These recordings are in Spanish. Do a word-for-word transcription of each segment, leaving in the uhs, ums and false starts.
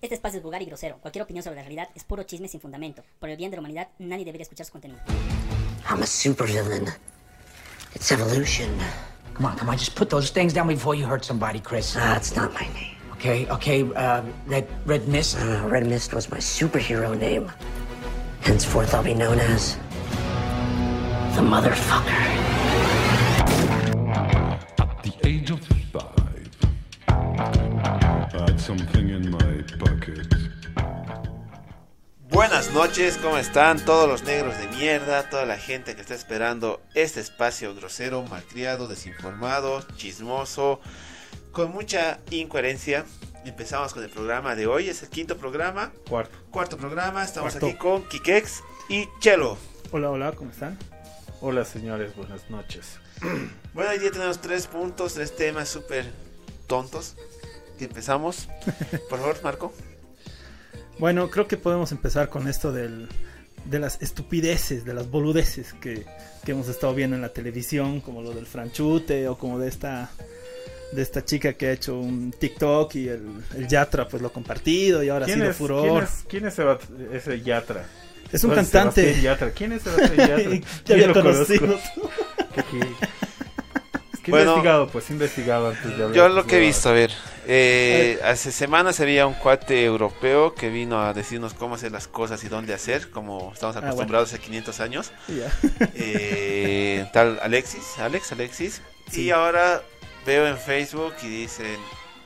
Este espacio es vulgar y grosero. Cualquier opinión sobre la realidad es puro chisme sin fundamento. Por el bien de la humanidad, nadie debería escuchar su contenido. I'm a supervillain. It's evolution. Come on, come on, just put those things down before you hurt somebody, Chris. Ah, it's not my name. Okay, okay, uh, Red, Red Mist? Uh, Red Mist was my superhero name. Henceforth, I'll be known as the motherfucker. At the age of five, I had something in my pocket. Buenas noches, ¿cómo están todos los negros de mierda? Toda la gente que está esperando este espacio grosero, malcriado, desinformado, chismoso, con mucha incoherencia. Empezamos con el programa de hoy, es el quinto programa. Cuarto. Cuarto programa, estamos Cuarto. Aquí con Kikex y Chelo. Hola, hola, ¿cómo están? Hola señores, buenas noches. Bueno, hoy día tenemos tres puntos, tres temas súper tontos. Y empezamos, por favor, Marco. Bueno, creo que podemos empezar con esto del, de las estupideces, de las boludeces que, que hemos estado viendo en la televisión, como lo del franchute o como de esta de esta chica que ha hecho un TikTok y el, el Yatra pues lo ha compartido y ahora ha sido furor. ¿Quién es, quién es Sebast- ese Yatra? Es un cantante. Yatra. ¿Quién es Sebastián Yatra? Ya había conocido. Bueno, investigado, pues investigado antes de hablar. Yo lo que he visto, a ver, eh, hace semanas había un cuate europeo que vino a decirnos cómo hacer las cosas y dónde hacer, como estamos acostumbrados ah, bueno. hace quinientos años. Yeah. Eh, tal Alexis, Alex, Alexis. Sí. Y ahora veo en Facebook y dicen,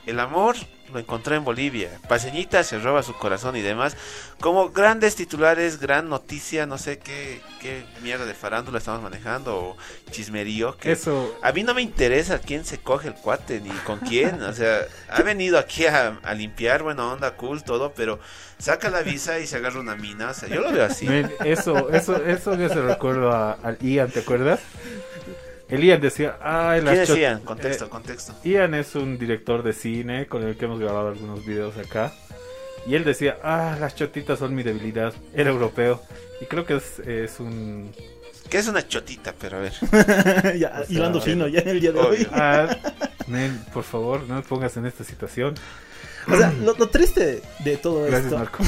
el amor lo encontré en Bolivia, Paseñita se roba su corazón y demás, como grandes titulares, gran noticia, no sé qué, qué mierda de farándula estamos manejando o chismerío, que eso a mí no me interesa quién se coge el cuate ni con quién, o sea, ha venido aquí a, a limpiar, bueno, onda cool todo, pero saca la visa y se agarra una mina, o sea, yo lo veo así. Eso, eso, eso que se recuerda al Ian, ¿te acuerdas? El Ian decía, ah, ¿quién es cho- Ian? Contexto, eh, contexto. Ian es un director de cine con el que hemos grabado algunos videos acá. Y él decía, ah, las chotitas son mi debilidad. Era europeo. Y creo que es, es un... ¿Qué es una chotita? Pero a ver. ya, o sea, hilando fino, ya en el día de obvio. Hoy. ah, Nel, por favor, no me pongas en esta situación. O sea, lo, lo triste de todo Gracias, esto, Marco.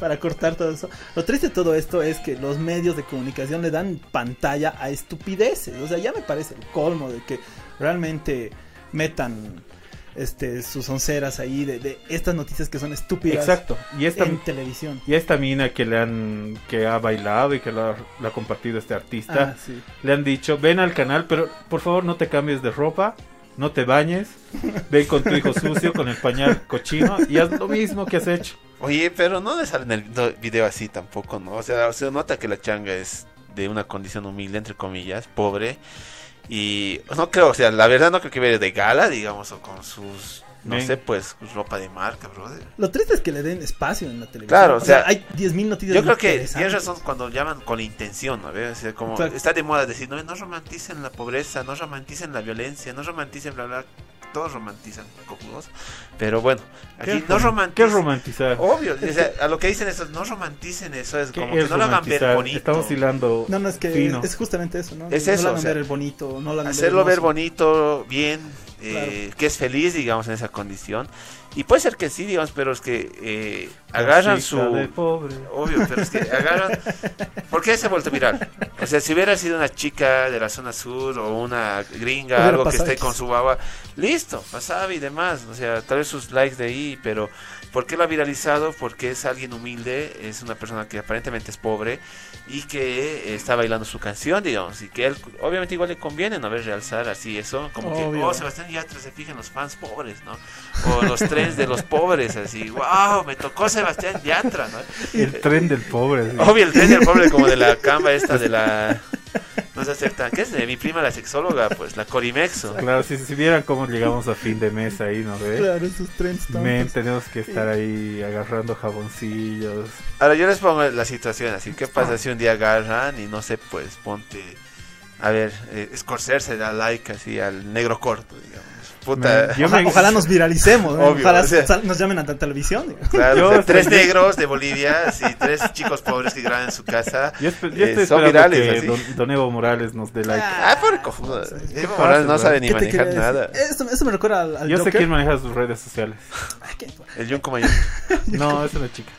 para cortar todo eso, lo triste de todo esto es que los medios de comunicación le dan pantalla a estupideces. O sea, ya me parece el colmo de que realmente metan este sus onceras ahí de, de estas noticias que son estúpidas. Exacto. Y esta, en televisión. Y esta mina que le han, que ha bailado y que la ha compartido este artista, ah, sí. le han dicho, ven al canal, pero por favor no te cambies de ropa. No te bañes, ven con tu hijo sucio, con el pañal cochino y haz lo mismo que has hecho. Oye, pero no le sale en el video así tampoco, ¿no? O sea, se nota que la changa es de una condición humilde, entre comillas, pobre. Y no creo, o sea, la verdad no creo que vea de gala, digamos, o con sus... No Bien. sé, pues, ropa de marca, brother. Lo triste es que le den espacio en la televisión. Claro, o, o sea, sea, hay diez mil noticias. Yo creo que tienes razón cuando llaman con la intención, ¿no? O sea, como Exacto. está de moda decir, no, no romanticen la pobreza, no romanticen la violencia, no romanticen bla, bla, todos romantizan, cojudos. Pero bueno, aquí no romanticen. ¿Qué es romantizar? Obvio, o sea, a lo que dicen esos, no romanticen eso, es como que no lo hagan ver bonito. Estamos hilando No, no, es que fino. es justamente eso, ¿no? Es no eso, lo hagan o sea, ver bonito, no lo hagan hacerlo ver, ver bonito, bien... Eh, claro. que es feliz, digamos, en esa condición. Y puede ser que sí, digamos, pero es que eh, agarran su... Obvio, pero es que agarran... ¿Por qué se vuelve viral? O sea, si hubiera sido una chica de la zona sur o una gringa, hubiera algo que esté con su baba, listo, pasaba y demás. O sea, tal vez sus likes de ahí, pero... ¿Por qué lo ha viralizado? Porque es alguien humilde, es una persona que aparentemente es pobre y que está bailando su canción, digamos, y que él, obviamente igual le conviene, no ver realzar así eso, como Obvio. que, oh, Sebastián Yatra, se fijan los fans pobres, ¿no? O los trends de los pobres, así, wow, me tocó Sebastián Yatra, ¿no? El tren del pobre. ¿Sí? Obvio, el tren del pobre, como de la camba esta de la... No se aceptan, ¿qué es de mi prima la sexóloga? Pues la Corimexo. Claro, si, si vieran cómo llegamos a fin de mes ahí, ¿no ves? Claro, esos trends también. Tenemos que estar ahí agarrando jaboncillos. Ahora yo les pongo la situación así, ¿qué pasa si un día agarran y no sé, pues ponte, a ver, eh, Scorsese da like así al negro corto, digamos? Puta. Me, ojalá, me... ojalá nos viralicemos. Obvio, ojalá, o sea, nos llamen a la televisión. Claro, yo, o sea, tres negros de Bolivia, sí, tres chicos pobres que graban en su casa. Yo, esp- yo estoy eh, son virales. Don, don Evo Morales nos dé like. Ah, por cojones. O sea, Evo pasa, Morales no bro? sabe ni manejar nada. Esto, esto me recuerda al, al yo Joker. Yo sé quién maneja sus redes sociales. El Junko Mayor. No, es una chica.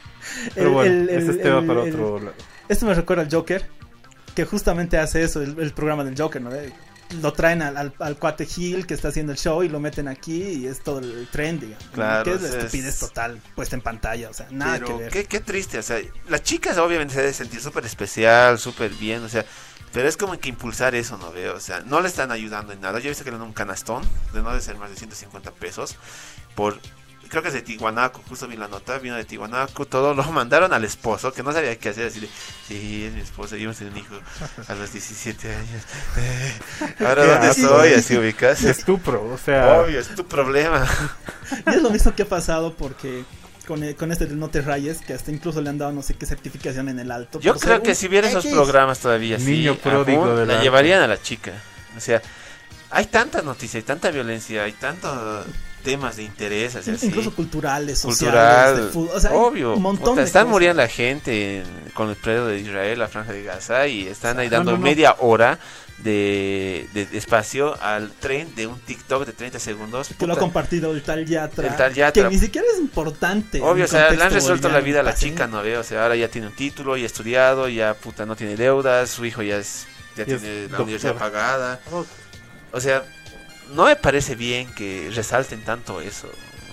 Pero el, bueno, el, ese es tema el, para otro el, lado. Esto me recuerda al Joker, que justamente hace eso, el, el programa del Joker, ¿no? Lo traen al, al, al cuate Gil que está haciendo el show y lo meten aquí y es todo el trend, digamos. Claro, que es la estupidez es... total puesta en pantalla, o sea, nada pero que ver. Qué, qué triste, o sea, las chicas obviamente se deben sentir súper especial, súper bien, o sea, pero es como que impulsar eso, ¿no veo? O sea, no le están ayudando en nada. Yo he visto que le dan un canastón de no de ser más de ciento cincuenta pesos por... Creo que es de Tiwanaku, justo vi la nota, vino de Tiwanaku, todo lo mandaron al esposo, que no sabía qué hacer, decirle, sí, es mi esposo, yo tengo un hijo a los diecisiete años, eh, ahora dónde estoy, así ubicas. Estupro, o sea. Obvio, es tu problema. Y es lo mismo que ha pasado porque con, con este del No Te Rayes, que hasta incluso le han dado no sé qué certificación en el alto. Yo creo ser, que si viera esos programas todavía, niño sí, pródigo aún, de la... la llevarían a la chica, o sea, hay tanta noticia, hay tanta violencia, hay tanto... temas de interés, o sea, incluso sí. culturales, sociales, Cultural, de fútbol, o sea, obvio, un montón puta, de están cosas. Muriendo la gente con el predio de Israel, la Franja de Gaza, y están ahí no, dando no, no. media hora de, de, de espacio al tren de un TikTok de treinta segundos. Que puta. Lo ha compartido el tal Yatra, el tal Yatra, que ni siquiera es importante. Obvio, o sea, le han resuelto la vida a la así. chica, no veo, o sea, ahora ya tiene un título, ya ha estudiado, ya puta no tiene deudas, su hijo ya es, ya yes, tiene la universidad pagada, o sea. No me parece bien que resalten tanto eso.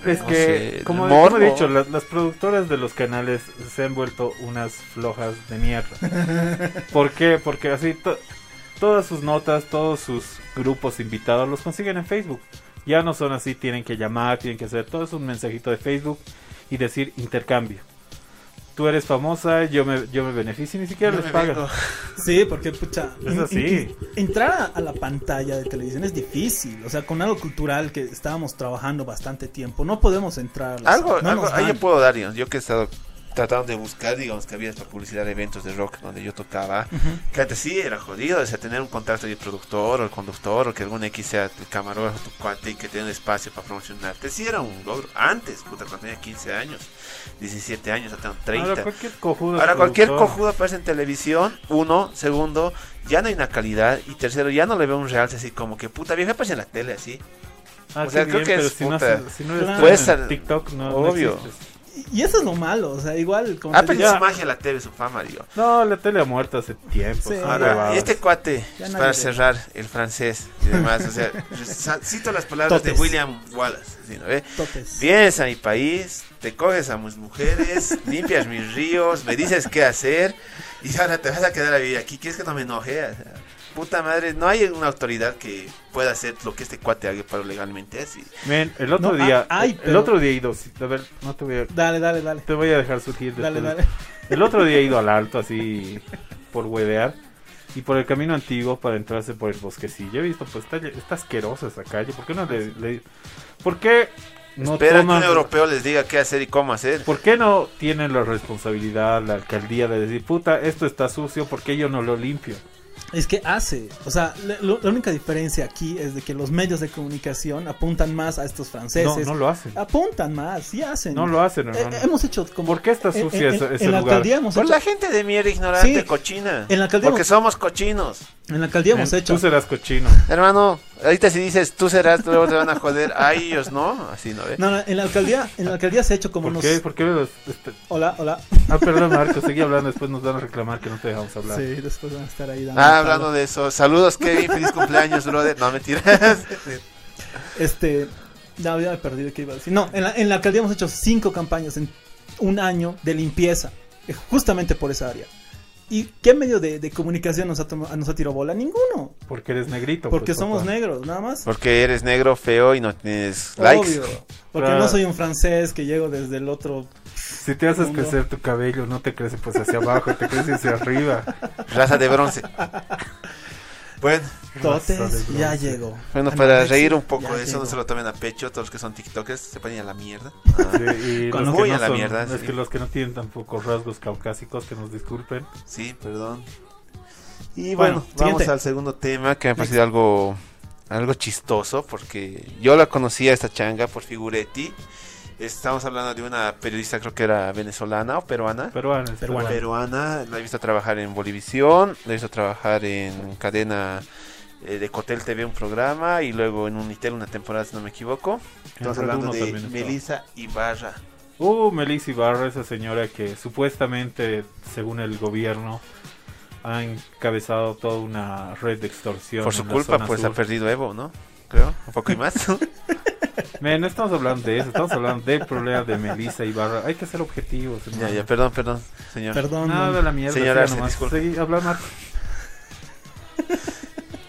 Es no que, sé, como, como he dicho, las, las productoras de los canales se han vuelto unas flojas de mierda. ¿Por qué? Porque así to- todas sus notas, todos sus grupos invitados los consiguen en Facebook. Ya no son así, tienen que llamar, tienen que hacer todo es un mensajito de Facebook y decir intercambio. Tú eres famosa, yo me, yo me beneficio y ni siquiera yo les pagan. Vengo. Sí, porque pucha, es en, así. En, entrar a la pantalla de televisión es difícil, o sea, con algo cultural que estábamos trabajando bastante tiempo, no podemos entrar. A las, algo, no algo ahí yo puedo dar, yo que he estado tratando de buscar, digamos, que había esta publicidad de eventos de rock donde yo tocaba, uh-huh. que antes sí era jodido, o sea, tener un contacto de productor o el conductor o que algún X sea tu camarógrafo, tu cuate y que tenga espacio para promocionarte, sí era un logro. Antes, puta, cuando tenía quince años. diecisiete años, hasta treinta. Ahora cualquier cojudo, Ahora, cualquier cojudo aparece en televisión. Uno, segundo, ya no hay una calidad. Y tercero, ya no le veo un realce así como que puta vieja aparece en la tele así. Ah, o sea, creo bien, que es si puta. No, si no eres pues, en TikTok, no, obvio. No y eso es lo malo, o sea, igual. Como ah, pero ya es magia la tele, su fama, digo. No, la tele ha muerto hace tiempo. Sí, ahora, y este cuate, para cerrar, el francés y demás, o sea, cito las palabras Topes. de William Wallace. ¿Sí, no, eh? Vienes a mi país, te coges a mis mujeres, limpias mis ríos, me dices qué hacer y ahora te vas a quedar a vivir aquí. ¿Quieres que no me enoje? O sea, puta madre, no hay una autoridad que pueda hacer lo que este cuate haga para legalmente así. Men, el otro no, día, ay, el pero... otro día he ido, a ver, no te voy a... Dale, dale, dale. Te voy a dejar surgir. Dale, dale. El otro día he ido al alto así por huevear y por el camino antiguo para entrarse por el bosquecillo. He visto, pues está, está asquerosa esa calle, ¿por qué no le... le... ¿Por qué no espera toman... que un europeo les diga qué hacer y cómo hacer? ¿Por qué no tienen la responsabilidad la alcaldía de decir, puta, esto está sucio, ¿por qué yo no lo limpio? Es que hace, o sea, lo, la única diferencia aquí es de que los medios de comunicación apuntan más a estos franceses. No, no lo hacen. Apuntan más, sí hacen. No lo hacen, hermano. Eh, hemos hecho como... ¿Por qué está sucia en, ese, en, ese en lugar? La alcaldía hemos hecho... Por la gente de mierda ignorante, sí, cochina. En la alcaldía porque hemos... somos cochinos. En la alcaldía hemos en, hecho... Tú serás cochino. Hermano, ahorita si dices tú serás, luego te van a joder a ellos, ¿no? Así no ve. No, no, en la alcaldía, en la alcaldía se ha hecho como... ¿Por nos... qué? ¿Por qué? Los, este... Hola, hola. Ah, perdón, Marco, seguí hablando, después nos van a reclamar que no te dejamos hablar. Sí, después van a estar ahí dando... Ah, hablando de eso, saludos Kevin, feliz cumpleaños, brother. No, mentiras. Este, no, había perdido que iba a decir. No, en la, en la alcaldía hemos hecho cinco campañas en un año de limpieza, justamente por esa área. ¿Y qué medio de, de comunicación nos ha, tom- nos ha tirado bola? Ninguno. Porque eres negrito. Porque pues, somos papá. negros, nada más. Porque eres negro, feo y no tienes Obvio, likes. Porque claro. no soy un francés que llego desde el otro. Si te haces mundo. crecer tu cabello, no te crece pues hacia abajo, te crece hacia arriba. Raza de bronce. Bueno, Totes ya llegó. Bueno, para reír un poco de eso, llego. No se lo tomen a pecho. Todos los que son tiktokers se ponen a la mierda. Ah, sí, y los que no a la son, mierda. Es sí. que los que no tienen tampoco rasgos caucásicos, que nos disculpen. Sí, perdón. Y bueno, bueno vamos al segundo tema que me ha parecido algo algo chistoso, porque yo la conocía esta changa por Figuretti. Estamos hablando de una periodista, creo que era venezolana o peruana. Peruana, peruana. Peruana, la he visto trabajar en Bolivisión, la he visto trabajar en cadena eh, de Cotel T V, un programa, y luego en Unitel una temporada, si no me equivoco. Estamos hablando de Melissa Ibarra. Uh, Melissa Ibarra, esa señora que supuestamente, según el gobierno, ha encabezado toda una red de extorsión. Por su culpa, pues sur. Ha perdido Evo, ¿no? Creo, un poco y más. Man, no estamos hablando de eso, estamos hablando del problema de Melissa Ibarra. Hay que ser objetivos. Ya, ya, perdón, perdón, señor. Perdón. Nada de la mierda. Señora Arce, nomás. Seguí, habla más.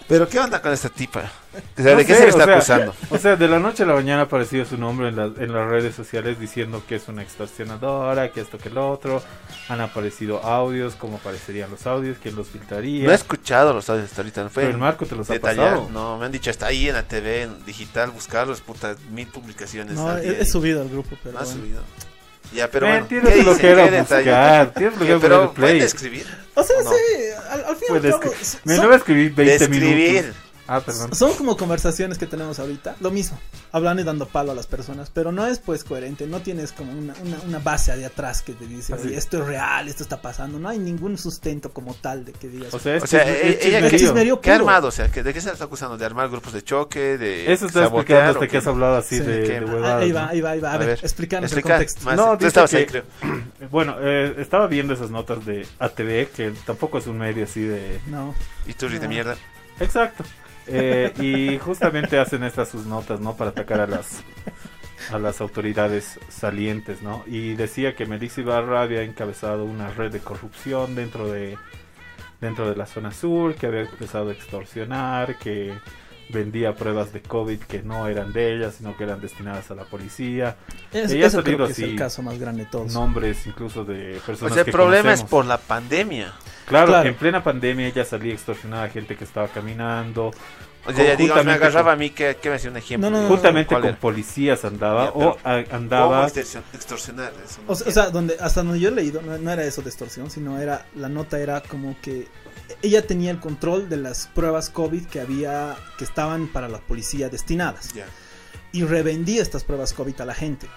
Pero ¿qué onda con esta tipa? O sea, no ¿de sé, qué se le está o sea, acusando? O sea, de la noche a la mañana ha aparecido su nombre en, la, en las redes sociales diciendo que es una extorsionadora, que esto, que lo otro. Han aparecido audios, cómo aparecerían los audios, quién los filtraría. No he escuchado los audios hasta ahorita, no fue. Pero el Marco te los detallar, ha pasado. No, me han dicho, está ahí en la T V, en digital, buscarlos, puta, mil publicaciones. No, he, he subido al grupo, pero no bueno. Ha subido. Ya, pero Man, bueno, tienes lo que era buscar, tienes lo que era el play. Escribir. O sea, no. Sí, al, al final pues cabo, son... Me lo escribí veinte minutos. Ah, perdón. Son como conversaciones que tenemos ahorita, lo mismo, hablando y dando palo a las personas, pero no es pues coherente, no tienes como una, una, una base de atrás que te dice, oye, esto es real, esto está pasando, no hay ningún sustento como tal de que digas. O sea, es o sea es, ella es chismerío. ¿Qué ha armado? O sea, ¿de qué se está acusando? ¿De armar grupos de choque? De Eso está explicando hasta que has hablado así sí, de, de huevadas. Ahí va, ahí va, ahí va, a, a ver, ver explícanos el contexto. Más, no, tú estabas que, ahí, creo. Bueno, eh, estaba viendo esas notas de A T V, que tampoco es un medio así de... No. Y tú no. De mierda. Exacto. Eh, y justamente hacen estas sus notas, ¿no? Para atacar a las a las autoridades salientes, ¿no? Y decía que Melissa Ibarra había encabezado una red de corrupción dentro de dentro de la zona sur, que había empezado a extorsionar, que vendía pruebas de COVID que no eran de ella, sino que eran destinadas a la policía. Es, ella eso ha salido creo que así, es el caso más grande de todos. Nombres incluso de personas. O sea, el que problema conocemos. Es por la pandemia. Claro, claro, en plena pandemia ella salía extorsionada a gente que estaba caminando. O sea, ya digo, me agarraba con... a mí, que, que me hacía un ejemplo. No, no, no, justamente con era? Policías andaba, ya, o a, andaba... O extorsionar, eso no o, sea, o sea, donde hasta donde yo he leído, no, no era eso de extorsión, sino era, la nota era como que ella tenía el control de las pruebas COVID que había, que estaban para la policía destinadas. Ya. Y revendía estas pruebas COVID a la gente,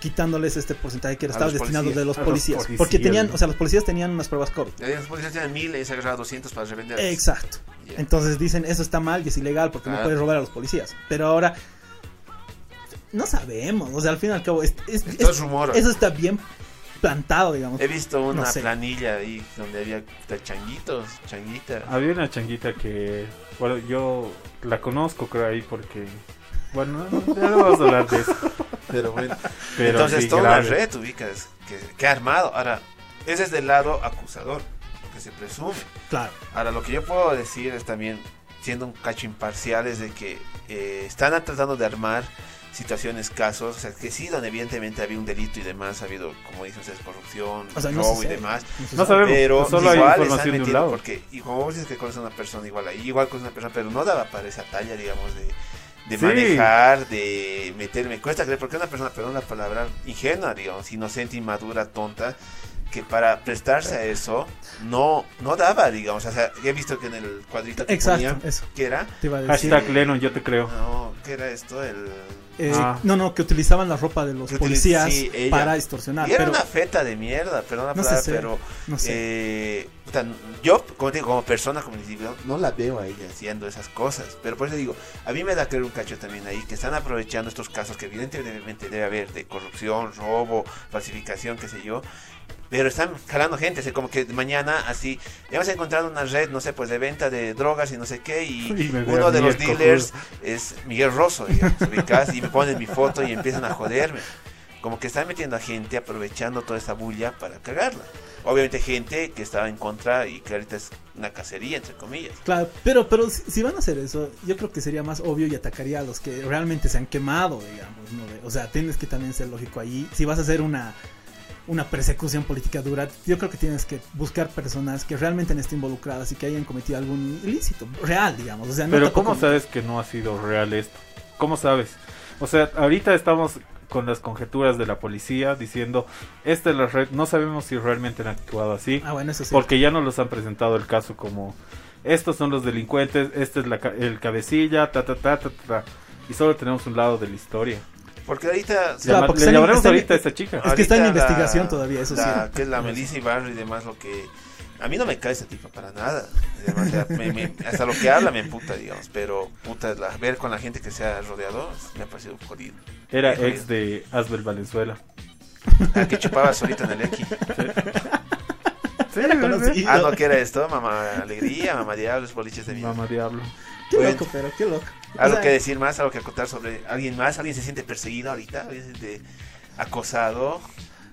quitándoles este porcentaje que estaba destinado de los policías, los policías porque tenían, ¿no? O sea, los policías tenían unas pruebas COVID. Los policías tenían mil y se agarraban doscientos para revender. Exacto. Yeah. Entonces dicen, eso está mal y es ilegal porque claro. No puedes robar a los policías. Pero ahora no sabemos, o sea, al fin y al cabo es, es, es, es rumor. Eso está bien plantado, digamos. He visto una no sé. planilla ahí donde había changuitos, changuita. Había una changuita que, bueno, yo la conozco creo ahí porque bueno, ya no vamos a hablar de eso. Pero bueno, pero entonces sí, toda grave. Una red ubicas que, que ha armado. Ahora, ese es del lado acusador, lo que se presume. Claro. Ahora, lo que yo puedo decir es también, siendo un cacho imparcial, es de que eh, están tratando de armar situaciones, casos, o sea, que sí, donde evidentemente había un delito y demás, ha habido, como dicen ustedes, corrupción, o sea, robo no se y demás. No sabemos, pero solo hay información de un lado. Porque, y como dices que conoces a una persona igual ahí, igual con una persona, pero no daba para esa talla, digamos, de... de sí. manejar, de meterme, cuesta creer, porque una persona, perdón la palabra, ingenua, digamos, inocente, inmadura, tonta, que para prestarse a eso no no daba, digamos, o sea, he visto que en el cuadrito que exacto, ponían, eso. ¿Qué era? Te iba a decir, hashtag eh, Lennon, yo te creo. No, ¿qué era esto? El... Eh, ah. No, no, que utilizaban la ropa de los que policías utiliz- sí, para extorsionar. Y era pero... una feta de mierda, perdón la palabra, no sé, pero no sé. eh, o sea, yo, como digo, como persona, como individuo, no la veo a ella haciendo esas cosas, pero por eso digo, a mí me da creer un cacho también ahí, que están aprovechando estos casos que evidentemente debe haber de corrupción, robo, falsificación, qué sé yo, pero están jalando gente, así como que mañana así, hemos encontrado una red, no sé, pues de venta de drogas y no sé qué, y sí, uno de los dealers es Miguel Rosso, digamos, ubicás, y me ponen mi foto y empiezan a joderme. Como que están metiendo a gente, aprovechando toda esa bulla para cagarla. Obviamente gente que estaba en contra y que ahorita es una cacería, entre comillas. Claro, pero pero si van a hacer eso, yo creo que sería más obvio y atacaría a los que realmente se han quemado, digamos, ¿no? O sea, tienes que también ser lógico ahí. Si vas a hacer una... una persecución política dura, yo creo que tienes que buscar personas que realmente han estado involucradas y que hayan cometido algún ilícito real, digamos, o sea, no. Pero ¿cómo como... sabes que no ha sido real esto? ¿Cómo sabes? O sea, ahorita estamos con las conjeturas de la policía diciendo, esta es la red, no sabemos si realmente han actuado así. Ah, bueno, eso sí. Porque ya no los han presentado el caso como estos son los delincuentes, este es la, el cabecilla, ta, ta, ta, ta, ta, y solo tenemos un lado de la historia. Porque ahorita... Claro, llama, porque le llamaremos están, ahorita a esta chica. Es que está en la, investigación todavía, eso la, sí. Que es la Melissa Ibarra y demás, lo que... A mí no me cae esa tipa para nada. Además, me, me, hasta lo que habla me emputa, digamos. Pero, puta, la, ver con la gente que se ha rodeado, me ha parecido jodido. Era jodido. Ex de Asbel Valenzuela. Ah, que chupaba solita en el Equi. Sí, sí, ah, no, ¿qué era esto? Mamá Alegría, Mamá Diablo, es boliches de mí. Mamá Diablo. Qué bueno, loco, pero qué loco. Algo o sea, que decir más, algo que acotar sobre alguien más. ¿Alguien se siente perseguido ahorita? ¿Alguien se siente acosado?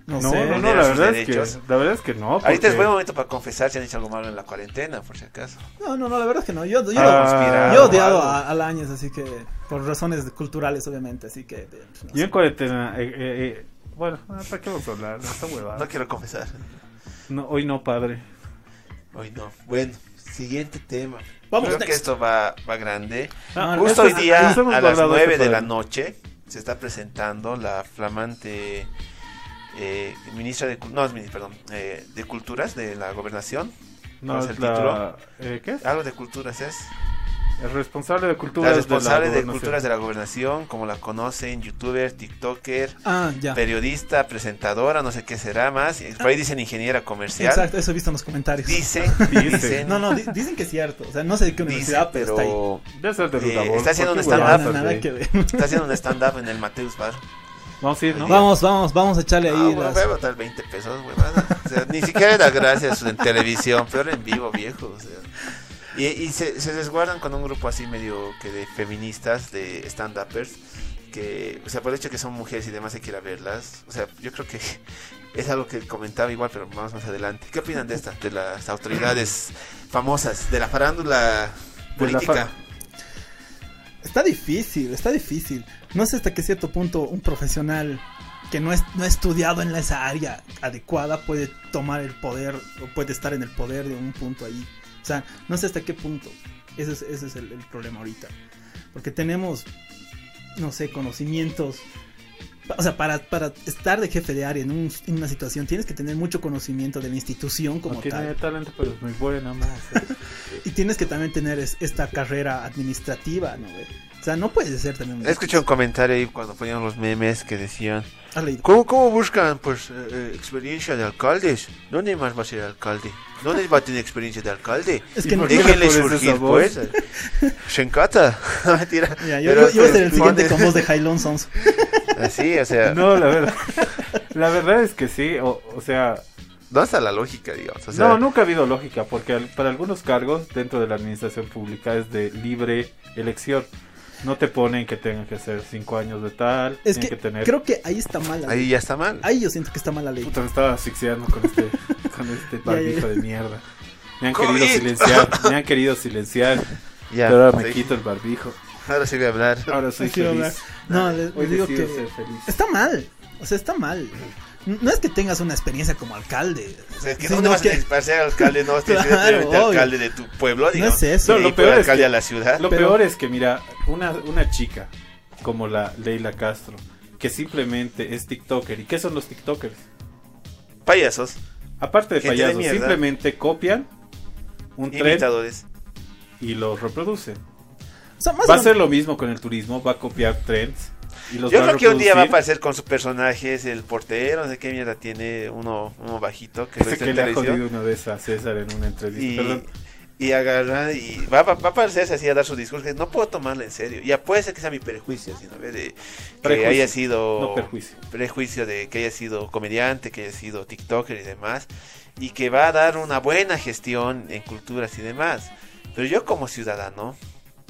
No, no, sé, no, no la, verdad es que, la verdad es que no. Porque... Ahorita es buen momento para confesar si han hecho algo malo en la cuarentena, por si acaso. No, no, no, la verdad es que no. Yo, yo, ah, yo he odiado a, a Lañez, así que por razones culturales, obviamente. Así que. No yo sé. En cuarentena. Eh, eh, bueno, ¿para qué vamos a hablar? Está huevada. No quiero confesar. No, hoy no, padre. Hoy no. Bueno, siguiente tema. Vamos. Creo next. Que esto va, va grande. Ah, justo hoy día, a las nueve de la noche, se está presentando la flamante. Eh, ministra de no es ministra, perdón eh, de culturas de la gobernación, no es el la, título eh, ¿qué es? Algo de culturas es el responsable de culturas la responsable de, la de culturas de la gobernación, como la conocen, youtuber, tiktoker, ah, ya. periodista, presentadora, no sé qué será más, por ahí dicen ingeniera comercial. Exacto, eso he visto en los comentarios. Dicen, dicen no, no, di- dicen que es cierto, o sea, no sé de qué universidad, dicen, pero está, ahí. Eh, está haciendo un stand-up, nada que ver. Está haciendo un stand-up en el Mateus Bar. Vamos a ir, ¿no? Vamos, vamos, vamos a echarle ah, ahí. Bueno, las... voy a botar veinte pesos, güey. O sea, ni siquiera da gracias en televisión, peor en vivo, viejo. O sea. Y, y se, se desguardan con un grupo así medio que de feministas, de stand-uppers, que, o sea, por el hecho que son mujeres y demás se quiera verlas. O sea, yo creo que es algo que comentaba igual, pero vamos más adelante. ¿Qué opinan de esta? De las autoridades famosas, de la farándula política. La fa- está difícil, está difícil. No sé hasta qué cierto punto un profesional que no, es, no ha estudiado en esa área adecuada puede tomar el poder o puede estar en el poder de un punto ahí. O sea, no sé hasta qué punto. Ese es, ese es el, el problema ahorita. Porque tenemos, no sé, conocimientos. O sea, para, para estar de jefe de área en, un, en una situación tienes que tener mucho conocimiento de la institución como no, tal. Tiene talento, pero es muy buena más. Y tienes que también tener es, esta carrera administrativa, ¿no? ¿Eh? O sea, no puede ser también. Escuché un comentario ahí cuando ponían los memes que decían: ¿Cómo, cómo buscan pues eh, experiencia de alcaldes? ¿Dónde más va a ser alcalde? ¿Dónde va a tener experiencia de alcalde? Es que no, déjenle no surgir, pues. Shenkata. Mentira. Ya, yo, yo, yo voy a ser el siguiente con voz de Jailon Sons. Así, o sea. No, la verdad. La verdad es que sí, o, o sea. No hasta la lógica, digamos. O sea, no, nunca ha habido lógica, porque al, para algunos cargos dentro de la administración pública es de libre elección. No te ponen que tengan que ser cinco años de tal. Es que, que tener... creo que ahí está mal la ley. Ahí ya está mal. Ahí yo siento que está mal la ley. Puta, me estaba asfixiando con este, con este barbijo de mierda. Me han querido silenciar, me han querido silenciar. Ya, pero ahora sí. Me quito el barbijo. Ahora sí voy a hablar. Ahora soy feliz. Hablar. No, les, les digo que está mal. O sea, está mal. No es que tengas una experiencia como alcalde. O sea, es que no vas que... a ser alcalde, no vas claro, a ser alcalde de tu pueblo. No digamos, es eso. No, lo peor es, que, a la ciudad. Lo pero... peor es que, mira, una, una chica como la Leila Castro, que simplemente es TikToker. ¿Y qué son los TikTokers? Payasos. Aparte de gente payasos, de simplemente copian un tren y lo reproducen. O sea, más va a ser lo mismo con el turismo, va a copiar trends. Yo creo que un día va a aparecer con su personaje, es el portero, no sé qué mierda tiene, uno, uno bajito que, lo que le ha jodido una vez a César en una entrevista. Y, perdón. Y agarra y va, va, va a aparecerse así a dar su discurso, que no puedo tomarla en serio. Ya puede ser que sea mi perjuicio, sino de, de, que haya sido no perjuicio. Prejuicio de que haya sido comediante, que haya sido TikToker y demás, y que va a dar una buena gestión en culturas y demás. Pero yo como ciudadano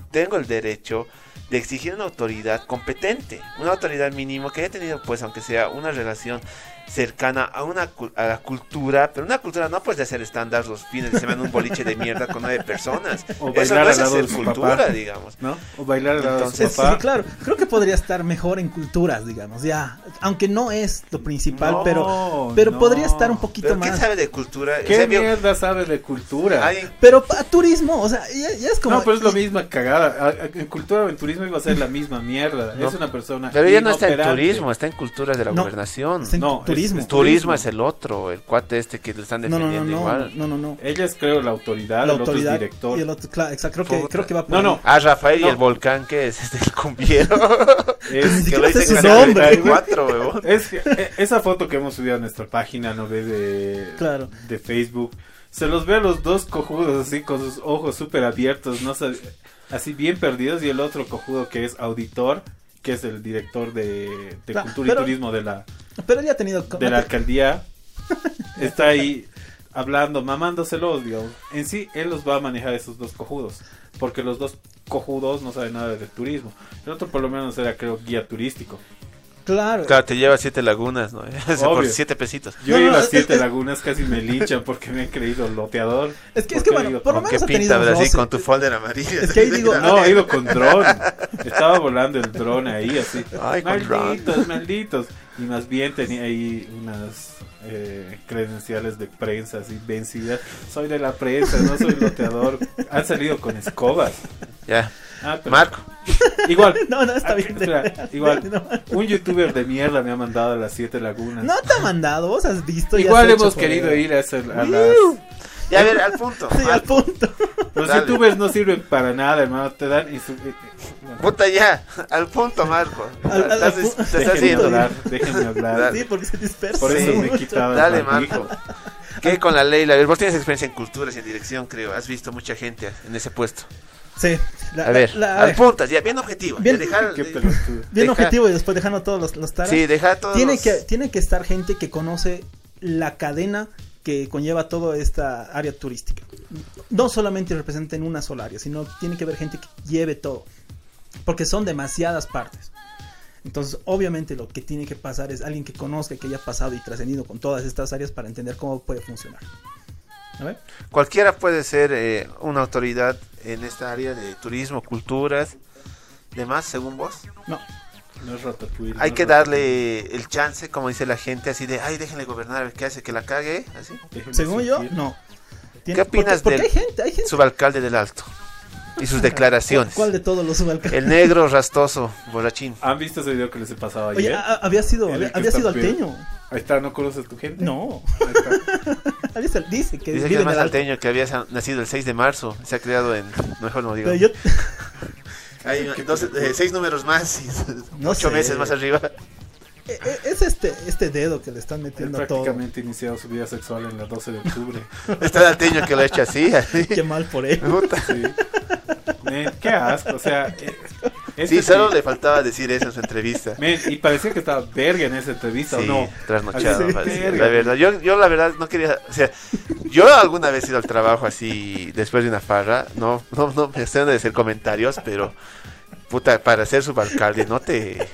tengo el derecho de exigir una autoridad competente, una autoridad mínimo que haya tenido, pues, aunque sea una relación cercana a una a la cultura, pero una cultura no pues de hacer estándares los fines de semana un boliche de mierda con nueve personas. O eso no es hacer cultura, papá, digamos, ¿no? O bailar al lado entonces, de su papá. Sí, claro, creo que podría estar mejor en culturas, digamos, ya, aunque no es lo principal, no, pero pero no. Podría estar un poquito ¿pero más. ¿Quién sabe de cultura? ¿Qué o sea, mierda sabe de cultura? Hay... Pero pa, turismo, o sea, ya, ya es como. No, pero es lo mismo cagada. En cultura turismo iba a ser la misma mierda. No, es una persona. Pero ya no está en turismo, está en cultura de la no, gobernación. Está en no, turismo. Es, es turismo es el otro, el cuate este que le están defendiendo no, no, no, igual. No, no, no, no. Ella es, creo, la autoridad, la el autoridad, otro es director. Y el otro, claro, exacto, creo, que, creo que va por no, no. Ah, Rafael no. Y el volcán, ¿qué es? Este, el cumbiero. Es que lo dicen en cuarenta y cuatro, weón. Es que, esa foto que hemos subido a nuestra página, ¿no ves? De, claro. de Facebook. Se los ve a los dos cojudos así con sus ojos súper abiertos, no sé, así bien perdidos, y el otro cojudo que es auditor, que es el director de, de claro, cultura pero, y turismo de la pero ya ha tenido de la alcaldía, está ahí hablando, mamándoselos, digamos. En sí, él los va a manejar esos dos cojudos, porque los dos cojudos no saben nada de turismo. El otro por lo menos era, creo, guía turístico. Claro. Claro, te lleva a siete lagunas, ¿no? Por siete pesitos. Yo no, no, iba a siete es, lagunas, casi me linchan porque me han creído loteador. Es que, es que bueno, digo, por lo menos ha tenido pinta, así con tu folder amarillo. Es que ahí digo, no, he ido con dron. Estaba volando el dron ahí, así. Ay, malditos, con malditos. Y más bien tenía ahí unas eh, credenciales de prensa así vencidas. Soy de la prensa, no soy loteador. Han salido con escobas. Ya. Ah, pero... Marco. Igual. No, no, está bien. O sea, igual. No, no. Un youtuber de mierda me ha mandado a las siete lagunas. No te ha mandado, vos has visto. Igual has hemos querido poder. ir a, ese, a las... Ya, a ver, al punto. Sí, al punto. Los Dale. youtubers no sirven para nada, hermano. Te dan... Insu... Puta ya, al punto, Marco. Al, al, al pu... Te estás yendo. Déjenme hablar. Dale. Sí, porque se dispersa. Por eso sí. me quitaba. Dale, Marco. ¿Qué con la ley? Vos tienes experiencia en culturas y en dirección, creo. Has visto mucha gente en ese puesto. Sí, la, a ver, la, la, al puntas, ya, bien objetivo. Bien, de dejar, de, bien dejar. objetivo y después dejando todos los, los taras. Sí, deja todos tiene los... que Tiene que estar gente que conoce la cadena que conlleva toda esta área turística. No solamente representa en una sola área, sino tiene que haber gente que lleve todo. Porque son demasiadas partes. Entonces, obviamente lo que tiene que pasar es alguien que conozca, que haya pasado y trascendido con todas estas áreas para entender cómo puede funcionar. A ver. Cualquiera puede ser eh, una autoridad en esta área de turismo, culturas, demás, según vos. No, no es Ratatouille. Hay no que darle el chance, como dice la gente, así de, ay, déjenle gobernar, a ver qué hace, que la cague, así. Déjenme según sentir. yo, no. ¿Qué opinas porque, porque del hay gente, hay gente. subalcalde del Alto y sus declaraciones? ¿Cuál de todos los subalcaldes? El negro, rastoso, borrachín. ¿Han visto ese video que les he pasado ayer? Oye, a, había sido, había, había sido alteño. Ahí está, ¿no conoces tu gente? No. Ahí está. Dice, dice que, dice que es más salteño, que había nacido el seis de marzo, se ha creado en, mejor no digo, yo... hay dos, eh, seis números más, y no ocho sé. meses más arriba. E- es este este dedo que le están metiendo a todo. Prácticamente iniciado su vida sexual en las doce de octubre. Está salteño que lo ha hecho así, así. Qué mal por él. Sí. Man, qué asco, o sea... Eh... Este sí, solo sí. le faltaba decir eso en su entrevista. Men, y parecía que estaba verga en esa entrevista, sí, ¿o no? Trasnochado, sí, trasnochado. La verdad, yo, yo la verdad no quería, o sea, yo alguna vez he ido al trabajo así después de una farra, no, no, no me estoy de hacer comentarios, pero puta, para ser subalcalde no te,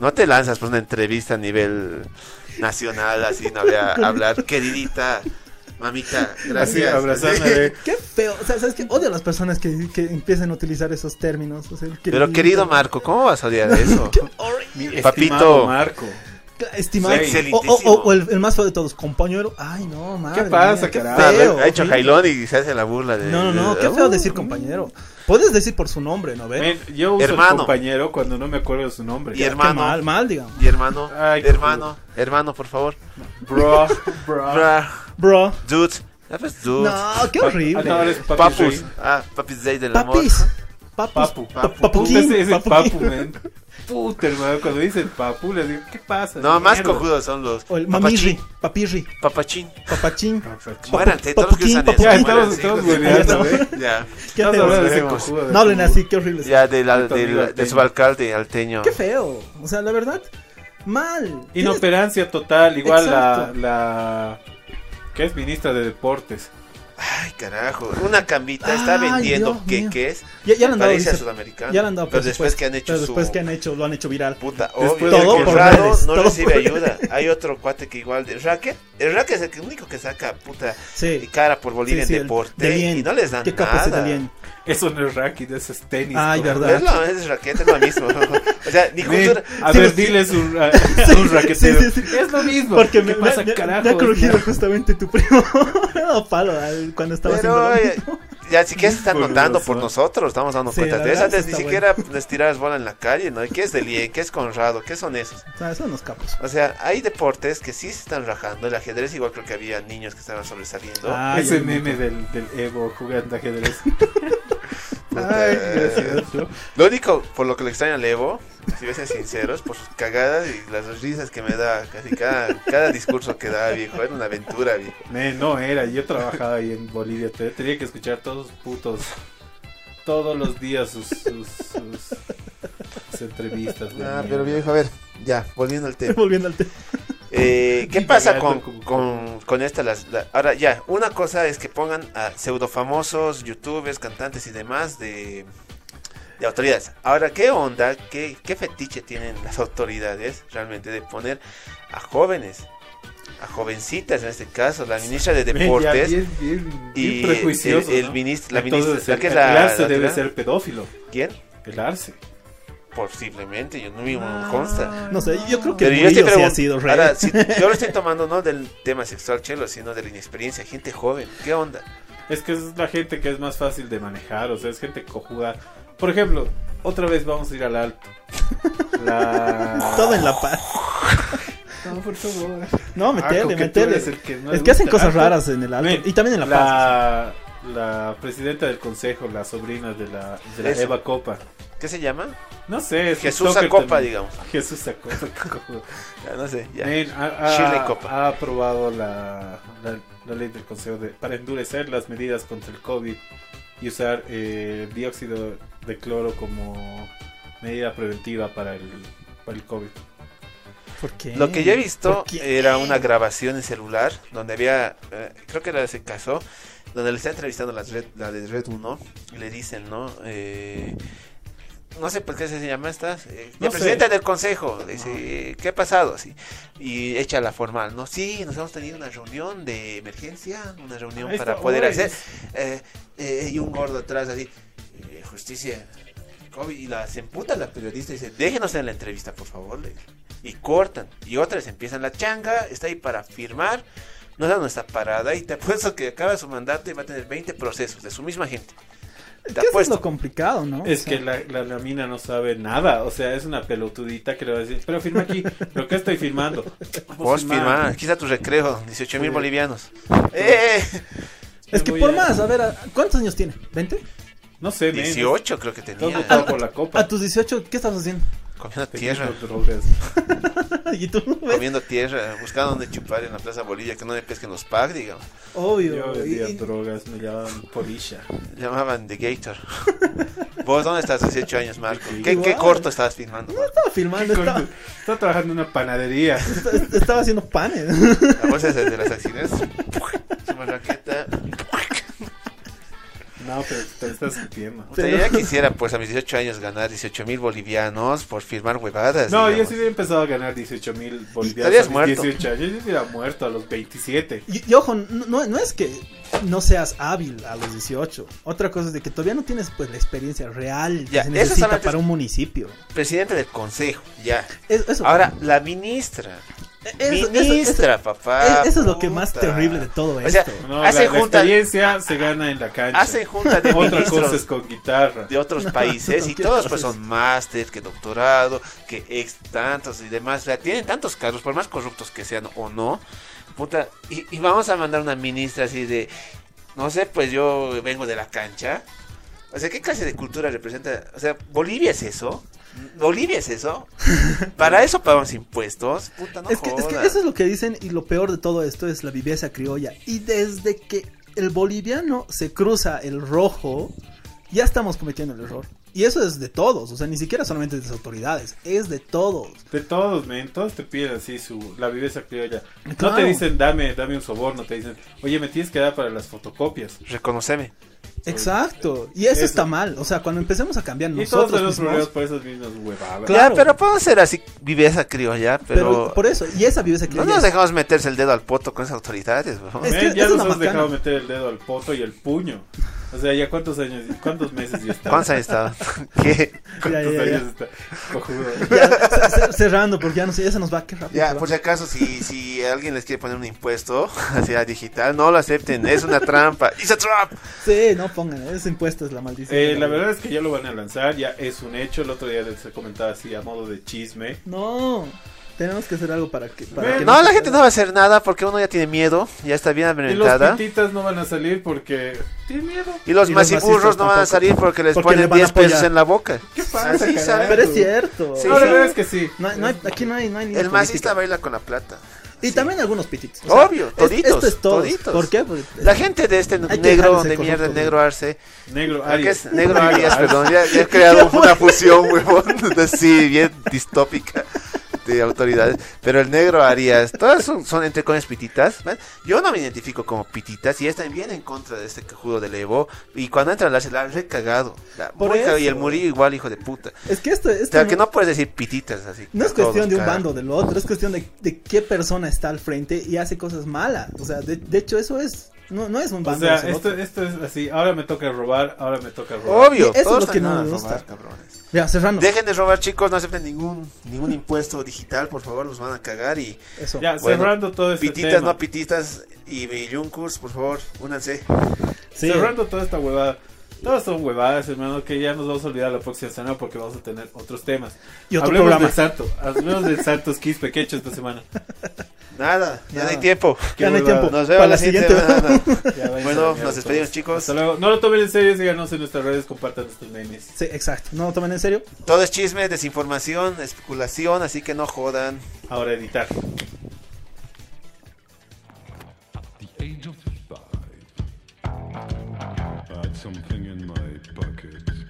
no te lanzas por una entrevista a nivel nacional así, no voy a hablar, queridita. Mamita, gracias. Así, qué feo, o sea, sabes que odio a las personas que, que empiezan a utilizar esos términos, o sea, querido... Pero querido Marco, ¿cómo vas a odiar eso? Mi papito Marco. Estimado, sí, o, o, o el, el más feo de todos, compañero. Ay, no, madre. ¿Qué pasa, carajo? Ha hecho Jailón y se hace la burla de... No, no, no, de... qué feo uh, decir compañero. Puedes decir por su nombre, ¿no ves? Men, yo uso hermano. El compañero cuando no me acuerdo de su nombre. Y ya, hermano. Mal, mal, digamos. Y hermano, Ay, hermano, por... hermano, por favor. Bro, bro. bro. Bro, dude, dude. No, qué horrible. Ah, no, papus, ah, papis de del papis. amor. Papus, papu, papu, es papu, papu, man. Puta, hermano, cuando dicen papu, les digo, ¿qué pasa? No, más cojudos son los. O el mamirri, papirri, papachín, papachín. Muérate, todos que usan eso. Ya, estamos todos no hablen así, qué horrible. Ya, de subalcalde alteño. Qué feo, o sea, la verdad, mal. Inoperancia total, igual la... que es ministra de deportes. Ay, carajo. Una camita ah, está vendiendo queques. Ya, ya han dado, dice, sudamericana. Ya han dado, pero después supuesto, que han hecho pero después su... que han hecho, lo han hecho viral. Puta, obvio. Todo por raro, redes, no todo recibe por... ayuda. Hay otro cuate que igual de Raquel. El Raquel es el único que saca puta sí. cara por Bolivia sí, en sí, deporte de bien. Y no les dan nada. Eso no es racket, eso es tenis. Ay, ¿no? verdad. Es, lo, es raquete, es lo mismo. O sea, ni cultura. A sí, ver, sí, diles un, uh, sí, un raquetero. Sí, sí, sí. Es lo mismo. Porque me, pasa, me, me ha crujido justamente tu primo. No, palo, cuando estaba haciendo. ya siquiera se están notando por nosotros, estamos dando sí, cuenta de esas, ni siquiera bueno. les tiras bola en la calle, ¿no? ¿Qué es del Ian? ¿Qué es Conrado? ¿Qué son esos? O sea, son los capos. O sea, hay deportes que sí se están rajando, el ajedrez igual creo que había niños que estaban sobresaliendo. Ah, ese meme del, del Evo jugando ajedrez. Ay, gracias. Lo único por lo que le extraño al Evo, si voy a ser sinceros, por sus cagadas y las risas que me da, casi cada, cada discurso que da, viejo, era una aventura, viejo. Man, no era, yo trabajaba ahí en Bolivia, tenía que escuchar todos putos, todos los días sus, sus, sus, sus entrevistas. Ah, mía. Pero viejo, a ver, ya, volviendo al tema. Volviendo al tema. Eh, ¿Qué pasa con, con, con esta? Las, la, ahora ya, una cosa es que pongan a pseudofamosos, youtubers, cantantes y demás de, de autoridades. Ahora, ¿qué onda? ¿Qué, qué fetiche tienen las autoridades realmente de poner a jóvenes? A jovencitas en este caso, la ministra de Deportes bien, bien, bien y el, el ¿no? ministro, la ministra, el, la que el la, Arce la, debe la, ser pedófilo. ¿Quién? El Arce. Posiblemente, yo no me ah, consta. No sé, yo creo que pero yo estoy pregun- si ha sido real. Ahora, si, yo lo estoy tomando no del tema sexual, chelo, sino de la inexperiencia, gente joven, ¿qué onda? Es que es la gente que es más fácil de manejar, o sea, es gente cojuda. Por ejemplo, otra vez vamos a ir al alto. La... Todo en La Paz. No, por favor. No, meterle, ah, meterle. Es que, no es que hacen cosas raras en el alto. Bien, y también en La Paz. La, la presidenta del consejo, la sobrina de la, de la Eva Copa. ¿Qué se llama? No sé. Jesús Copa, digamos. Jesús Copa. Ya no sé. Ya. Man, ha, ha, Shirley Copa. Ha aprobado la, la, la ley del Consejo de, para endurecer las medidas contra el COVID y usar eh, dióxido de cloro como medida preventiva para el, para el COVID. ¿Por qué? Lo que yo he visto era una grabación en celular donde había, eh, creo que era ese caso, donde le está entrevistando la, red, la de Red uno y le dicen, ¿no? Eh... No sé por qué se llama esta. Eh, no la presidenta sé. Del consejo. Dice, ¿qué ha pasado? Sí. Y echa la formal, ¿no? Sí, nos hemos tenido una reunión de emergencia, una reunión Ahí para está, poder oh, hacer. Eh, eh, y un gordo atrás así. Eh, justicia. COVID. Y la, se emputa la periodista y dice, déjenos en la entrevista, por favor. Le, y cortan. Y otras empiezan la changa. Está ahí para firmar. Nos dan nuestra parada. Y te apuesto que acaba su mandato y va a tener veinte procesos de su misma gente. ¿Qué es lo complicado, no? Es o sea, que la, la, la mina no sabe nada, o sea, es una pelotudita que le va a decir, pero firma aquí, ¿pero qué estoy firmando? Vos firmá, aquí está tu recreo, dieciocho mil bolivianos. ¡Eh! Es que por a... más, a ver, ¿cuántos años tiene? ¿veinte? No sé, dieciocho menos. Creo que tenía. A, a, la copa. A tus dieciocho, ¿qué estás haciendo? Comiendo tierra. ¿Y tú no ves? Comiendo tierra, buscando donde chupar en la Plaza Bolivia, que no le pesquen los P A C, digamos. Obvio. Yo vendía y... drogas, me llamaban Polisha. Me llamaban The Gator. ¿Vos dónde estás hace ocho años, Marco? ¿Qué, ¿Qué corto estabas filmando? No estaba filmando, estaba... estaba trabajando en una panadería. Estaba haciendo panes. La voz es de las acciones. Una raqueta. No, pero te estás mintiendo. O sea, pero... ya quisiera, pues, a mis dieciocho años ganar dieciocho mil bolivianos por firmar huevadas. No, digamos. Yo sí hubiera empezado a ganar dieciocho mil bolivianos. Estarías muerto. dieciocho años, yo hubiera muerto a los veintisiete. Y, y ojo, no, no es que no seas hábil a los dieciocho. Otra cosa es de que todavía no tienes, pues, la experiencia real ya, que se necesita para un municipio. Presidente del consejo, ya. Es, eso. Ahora, la ministra. Eso, ministra, eso, eso, papá. Eso es puta. Lo que más terrible de todo esto. O sea, no, hacen la, junta, la experiencia se gana en la cancha. Hacen junta de otras cosas con guitarra de otros países no, no, y todos pues son máster, que doctorado, que ex tantos y demás. O sea, tienen tantos cargos, por más corruptos que sean o no. Puta, y, y vamos a mandar una ministra así de, no sé, pues yo vengo de la cancha. O sea, ¿qué clase de cultura representa? O sea, Bolivia es eso. Bolivia es eso. Para eso pagamos impuestos. Puta, no es que, es que eso es lo que dicen y lo peor de todo esto es la viveza criolla. Y desde que el boliviano se cruza el rojo, ya estamos cometiendo el error. Y eso es de todos, o sea, ni siquiera solamente de las autoridades, es de todos. De todos, men, todos te piden así su, la viveza criolla. Claro. No te dicen, dame, dame un soborno, te dicen, oye, me tienes que dar para las fotocopias. Reconóceme. Exacto, y eso, eso está mal, o sea, cuando empecemos a cambiar y nosotros todos los mismos por esas mismas huevadas. Claro, ya, pero podemos ser así, viveza criolla, pero... pero por eso, y esa viveza criolla... No nos dejamos meterse el dedo al poto con esas autoridades, bro. Es que, men, ya nos hemos dejado meter el dedo al poto y el puño. O sea, ¿ya cuántos años, cuántos meses ya estaba? ¿Cuántos años estaba? ¿Qué? ¿Cuántos ya, ya, ya. años está? Cojudo. Ya, cerrando, porque ya, no sé, ya se nos va, qué rápido. Ya, por si acaso, si, si alguien les quiere poner un impuesto hacia digital, no lo acepten, es una trampa. ¡It's a trap! Sí, no pongan, ese impuesto es la maldición. Eh, la verdad es que ya lo van a lanzar, ya es un hecho. El otro día les comentaba así, a modo de chisme. No... Tenemos que hacer algo para que... Para bueno, que no, la gente no va a hacer nada porque uno ya tiene miedo, ya está bien ambientada. Y los pititas no van a salir porque... tienen miedo. Y los masiburros no van a salir porque les porque ponen diez pesos en la boca. ¿Qué pasa? Así, pero es cierto. Sí, no, la verdad es que sí. No, no hay, aquí no hay, no hay ni el masista baila con la plata. Y sí. También algunos pititos. O sea, obvio, toditos. Esto es todo. Toditos. ¿Por qué? Porque la gente de este negro de mierda, el negro Arce. Negro Arias. Negro Arias, perdón. Ya he creado una fusión, huevón, así bien distópica. De autoridades, pero el negro Arias, todas son, son entre comillas pititas. Yo no me identifico como pititas y están bien en contra de este cajudo del Evo. Y cuando entran la se la han recagado. La cagado, y el Murillo igual, hijo de puta. Es que esto es. O sea, no... que no puedes decir pititas así. No es cuestión todos, de un cara. Bando o del otro, es cuestión de, de qué persona está al frente y hace cosas malas. O sea, de, de hecho, eso es. No, no es un bando. O sea, esto, esto es así. Ahora me toca robar, ahora me toca robar. Obvio, y eso es lo que no me gusta. Ya, cerrando. Dejen de robar, chicos, no acepten ningún ningún impuesto digital, por favor, los van a cagar y eso. Ya, bueno, cerrando todo este pititas, tema. No pititas y Junkers, por favor, únanse. Sí. Cerrando toda esta huevada. Todas son huevadas, hermano, que ya nos vamos a olvidar la próxima semana porque vamos a tener otros temas. Y otro hablemos programa. Del Santo, hablemos del Santos Quispe, ¿qué he hecho esta semana? Nada, ya Nada. No hay tiempo. Ya no hay tiempo. Nos vemos para la siguiente. Bueno, nos despedimos, chicos. Hasta luego. No lo tomen en serio, síganos en nuestras redes, compartan estos memes. Sí, exacto. No lo tomen en serio. Todo es chisme, desinformación, especulación, así que no jodan. Ahora editar. Something in my bucket.